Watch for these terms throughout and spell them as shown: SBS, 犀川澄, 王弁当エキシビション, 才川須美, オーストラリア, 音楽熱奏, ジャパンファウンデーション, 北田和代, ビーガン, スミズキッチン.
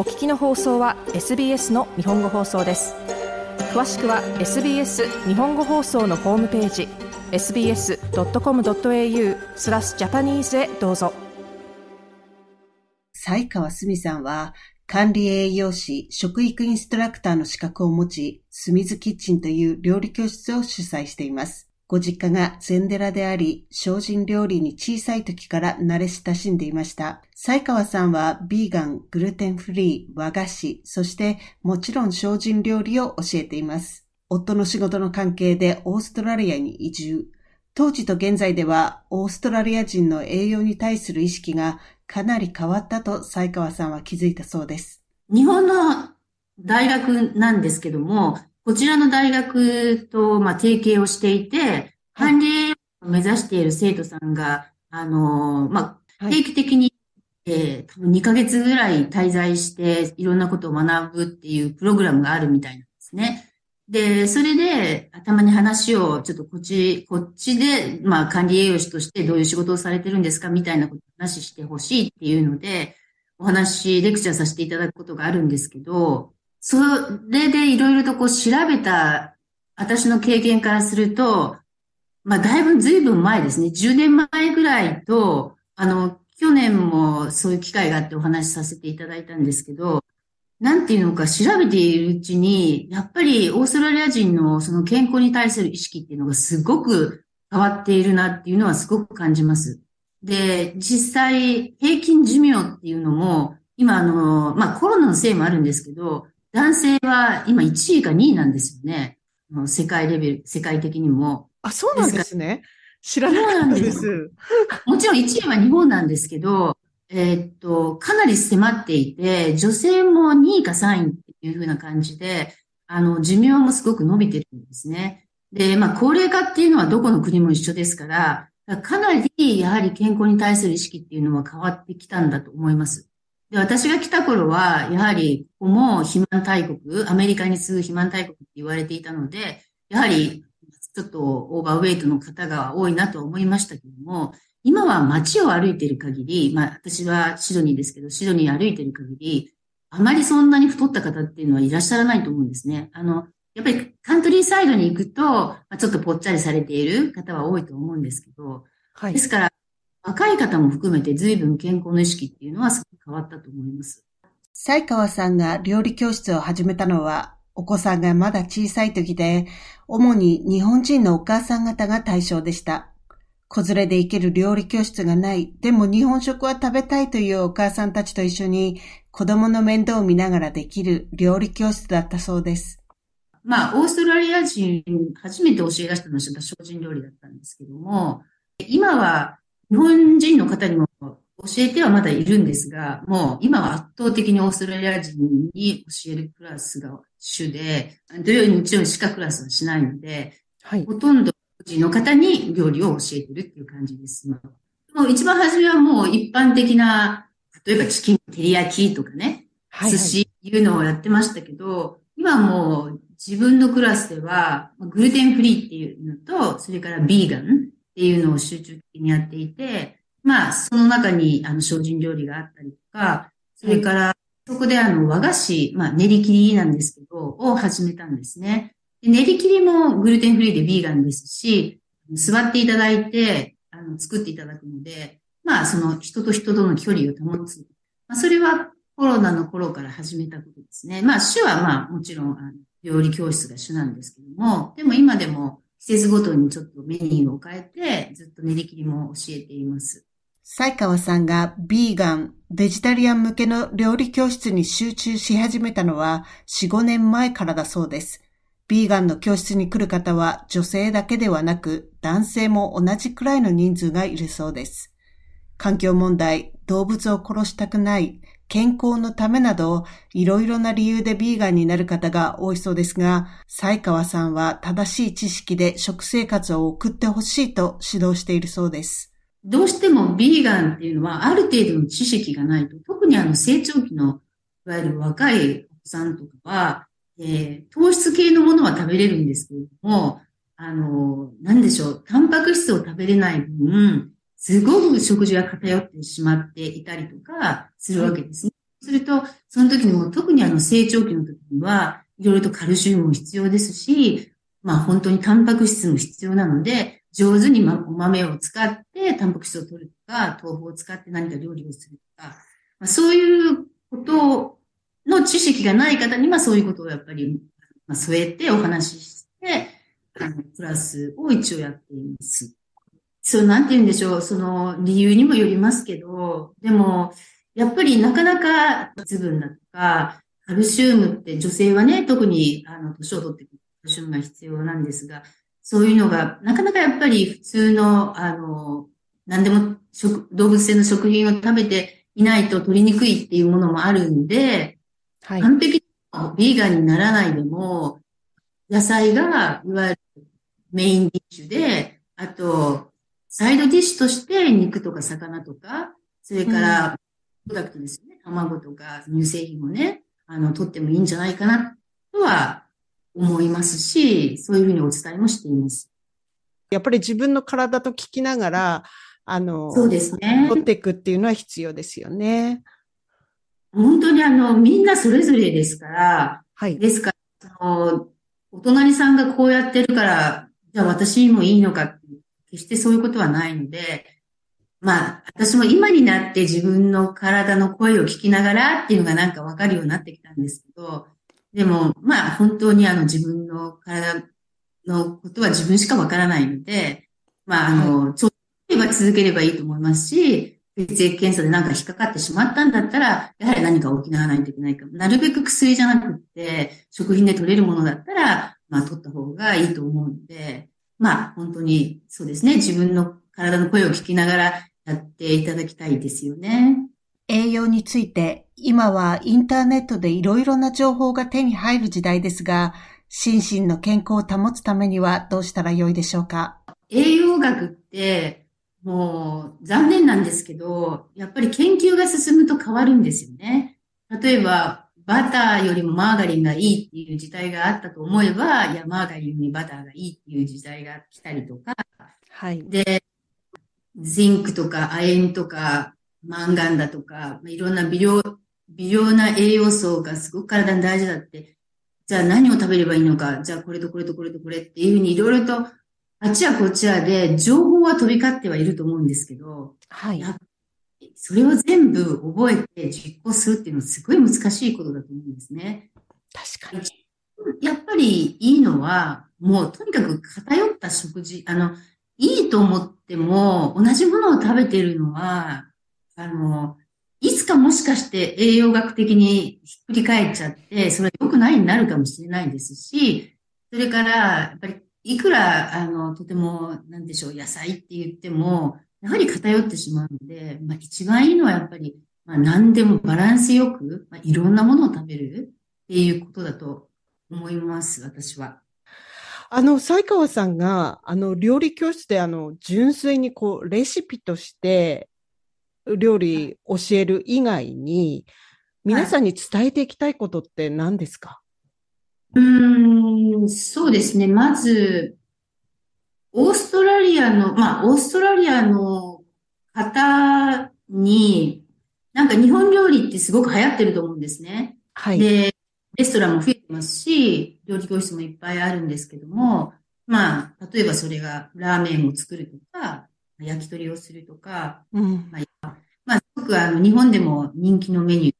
お聞きの放送は SBS の日本語放送です。詳しくは SBS 日本語放送のホームページ sbs.com.au/japanese へどうぞ。犀川澄さんは管理栄養士、食育インストラクターの資格を持ち、スミズキッチンという料理教室を主催しています。ご実家が禅寺であり、精進料理に小さい時から慣れ親しんでいました。犀川さんはビーガン、グルテンフリー、和菓子、そしてもちろん精進料理を教えています。夫の仕事の関係でオーストラリアに移住。当時と現在ではオーストラリア人の栄養に対する意識がかなり変わったと犀川さんは気づいたそうです。日本の大学なんですけども、こちらの大学と提携をしていて、管理栄養を目指している生徒さんが、定期的に、2ヶ月ぐらい滞在していろんなことを学ぶっていうプログラムがあるみたいなんですね。で、それで、頭に話を、ちょっとこっちで、管理栄養士としてどういう仕事をされてるんですかみたいなことを話してほしいっていうので、お話、レクチャーさせていただくことがあるんですけど、それでいろいろと調べた、私の経験からすると、随分前ですね、10年前ぐらいと、去年もそういう機会があってお話しさせていただいたんですけど、なんていうのか調べているうちに、やっぱりオーストラリア人のその健康に対する意識っていうのがすごく変わっているなっていうのはすごく感じます。で、実際平均寿命っていうのも、今コロナのせいもあるんですけど、男性は今1位か2位なんですよね。世界的にも。あ、そうなんですね。知らなかったです。もちろん1位は日本なんですけど、かなり迫っていて、女性も2位か3位っていう風な感じで、寿命もすごく伸びてるんですね。で、高齢化っていうのはどこの国も一緒ですから、かなりやはり健康に対する意識っていうのは変わってきたんだと思います。で、私が来た頃は、やはりここも肥満大国、アメリカに次ぐ肥満大国って言われていたので、やはりちょっとオーバーウェイトの方が多いなと思いましたけども、今は街を歩いている限り、私はシドニーですけど、シドニー歩いている限り、あまりそんなに太った方っていうのはいらっしゃらないと思うんですね。やっぱりカントリーサイドに行くと、ちょっとぽっちゃりされている方は多いと思うんですけど、はい、ですから、若い方も含めて随分健康の意識っていうのはすごく変わったと思います。犀川さんが料理教室を始めたのは、お子さんがまだ小さい時で、主に日本人のお母さん方が対象でした。子連れで行ける料理教室がない、でも日本食は食べたいというお母さんたちと一緒に子供の面倒を見ながらできる料理教室だったそうです。オーストラリア人、初めて教え出したのは精進料理だったんですけども、今は日本人の方にも教えてはまだいるんですが、もう今は圧倒的にオーストラリア人に教えるクラスが主で、土曜日曜しかクラスはしないので、はい、ほとんどの方に料理を教えてるっていう感じです。もう一番初めはもう一般的な、例えばチキン照り焼きとかね、はいはい、寿司いうのをやってましたけど、今もう自分のクラスではグルテンフリーっていうのと、それからビーガンっていうのを集中的にやっていて、その中に精進料理があったりとか、それからそこで和菓子、練り切りなんですけど、を始めたんですね。練り切りもグルテンフリーでビーガンですし、座っていただいて作っていただくので、その人と人との距離を保つ。それはコロナの頃から始めたことですね。主はもちろん料理教室が主なんですけども、でも今でも季節ごとにちょっとメニューを変えて、ずっと練り切りも教えています。犀川さんがビーガン、ベジタリアン向けの料理教室に集中し始めたのは 4,5 年前からだそうです。ビーガンの教室に来る方は女性だけではなく男性も同じくらいの人数がいるそうです。環境問題、動物を殺したくない、健康のためなどいろいろな理由でビーガンになる方が多いそうですが、犀川さんは正しい知識で食生活を送ってほしいと指導しているそうです。どうしてもビーガンっていうのはある程度の知識がないと、特に成長期のいわゆる若いお子さんとかは、糖質系のものは食べれるんですけれども、タンパク質を食べれない分、すごく食事が偏ってしまっていたりとかするわけですね。すると、その時にも特に成長期の時には、いろいろとカルシウムも必要ですし、本当にタンパク質も必要なので、上手にお豆を使ってタンパク質を取るとか、豆腐を使って何か料理をするとか、そういうことの知識がない方にはそういうことをやっぱり添えてお話しして、プラスを一応やっています。なんて言うんでしょう、理由にもよりますけど、でも、やっぱりなかなか鉄分だとか、カルシウムって女性はね、特に年を取ってくるカルシウムが必要なんですが、そういうのが、なかなかやっぱり普通の、何でも動物性の食品を食べていないと取りにくいっていうものもあるんで、はい、完璧にビーガンにならないでも、野菜がいわゆるメインディッシュで、あと、サイドディッシュとして肉とか魚とか、それからプロダクトですよね、卵とか乳製品もね、取ってもいいんじゃないかなとは思いますし、そういうふうにお伝えもしています。やっぱり自分の体と聞きながら、そうですね、取っていくっていうのは必要ですよね。本当にみんなそれぞれですから、はい、ですから、お隣さんがこうやってるから、じゃあ私もいいのかって、決してそういうことはないので、私も今になって自分の体の声を聞きながらっていうのがなんかわかるようになってきたんですけど、でも、本当に自分の体のことは自分しかわからないので、ちょっと続ければいいと思いますし、血液検査でなんか引っかかってしまったんだったら、やはり何か補わないといけないか。なるべく薬じゃなくって、食品で取れるものだったら、取った方がいいと思うので、本当にそうですね、自分の体の声を聞きながらやっていただきたいですよね。栄養について、今はインターネットでいろいろな情報が手に入る時代ですが、心身の健康を保つためにはどうしたらよいでしょうか？栄養学って、もう残念なんですけど、やっぱり研究が進むと変わるんですよね。例えばバターよりもマーガリンがいいっていう時代があったと思えば、いやマーガリンにバターがいいっていう時代が来たりとか、はい、でジンクとか亜鉛とかマンガンだとか、いろんな微量な栄養素がすごく体に大事だって、じゃあ何を食べればいいのか、じゃあこれとこれとこれとこれっていうふうにいろいろとあちらこちらで情報は飛び交ってはいると思うんですけど、はい、それを全部覚えて実行するっていうのはすごい難しいことだと思うんですね。確かに。やっぱりいいのは、もうとにかく偏った食事、いいと思っても同じものを食べてるのは、いつかもしかして栄養学的にひっくり返っちゃって、それは良くないになるかもしれないですし、それから、やっぱりいくら、とても、なんでしょう、野菜って言っても、やはり偏ってしまうので、一番いいのはやっぱり、何でもバランスよく、いろんなものを食べるっていうことだと思います、私は。才川さんが、料理教室で、純粋にこう、レシピとして、料理教える以外に、皆さんに伝えていきたいことって何ですか？そうですね。まず、オーストラリアの方に、なんか日本料理ってすごく流行ってると思うんですね。はい。で、レストランも増えてますし、料理教室もいっぱいあるんですけども、例えばそれがラーメンを作るとか、焼き鳥をするとか、すごく日本でも人気のメニ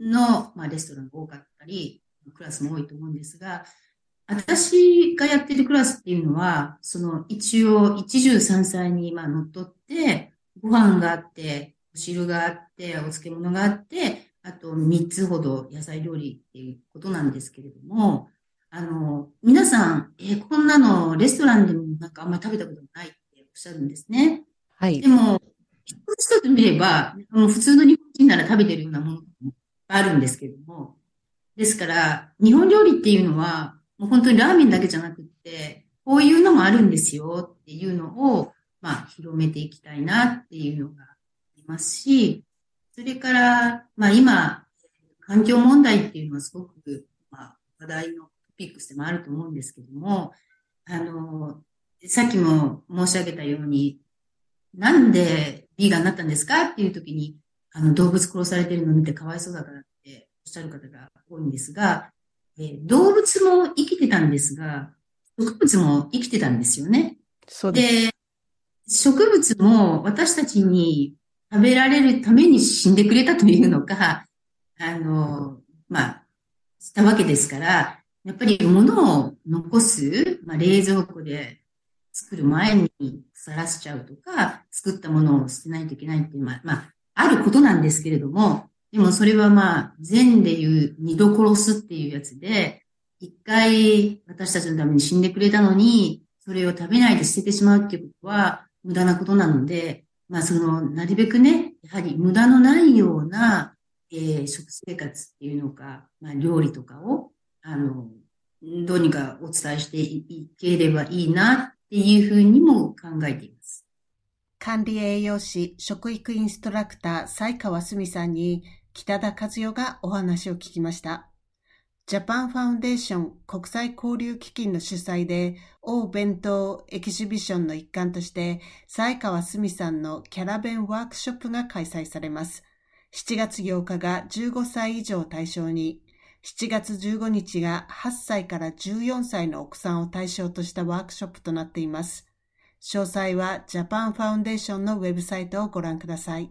ューの、レストランが多かったり、クラスも多いと思うんですが、私がやってるクラスっていうのは、一応13歳に乗っ取って、ご飯があって、お汁があって、お漬物があって、あと3つほど野菜料理っていうことなんですけれども、皆さん、こんなのレストランでもなんかあんまり食べたことないっておっしゃるんですね。はい。でも、一つ一つ見れば、普通の日本人なら食べてるようなものもあるんですけれども、ですから、日本料理っていうのは、もう本当にラーメンだけじゃなくって、こういうのもあるんですよっていうのを、広めていきたいなっていうのがありますし、それから、今、環境問題っていうのはすごく、話題のトピックスでもあると思うんですけども、さっきも申し上げたように、なんでビーガンになったんですかっていう時に、動物殺されているのを見てかわいそうだからっておっしゃる方が多いんですが、動物も生きてたんですが、植物も生きてたんですよね。そうです。で、植物も私たちに食べられるために死んでくれたというのか、したわけですから、やっぱり物を残す、冷蔵庫で作る前に腐らせちゃうとか、作ったものを捨てないといけないっていう、あることなんですけれども、でもそれは善でいう二度殺すっていうやつで、一回私たちのために死んでくれたのに、それを食べないで捨ててしまうっていうことは無駄なことなので、なるべくね、やはり無駄のないような、食生活っていうのか、料理とかを、どうにかお伝えしていければいいなっていうふうにも考えています。管理栄養士、食育インストラクター、才川澄さんに北田和代がお話を聞きました。ジャパンファウンデーション国際交流基金の主催で、王弁当エキシビションの一環として、才川澄さんのキャラ弁ワークショップが開催されます。7月8日が15歳以上を対象に、7月15日が8歳から14歳のお子さんを対象としたワークショップとなっています。詳細はジャパンファウンデーションのウェブサイトをご覧ください。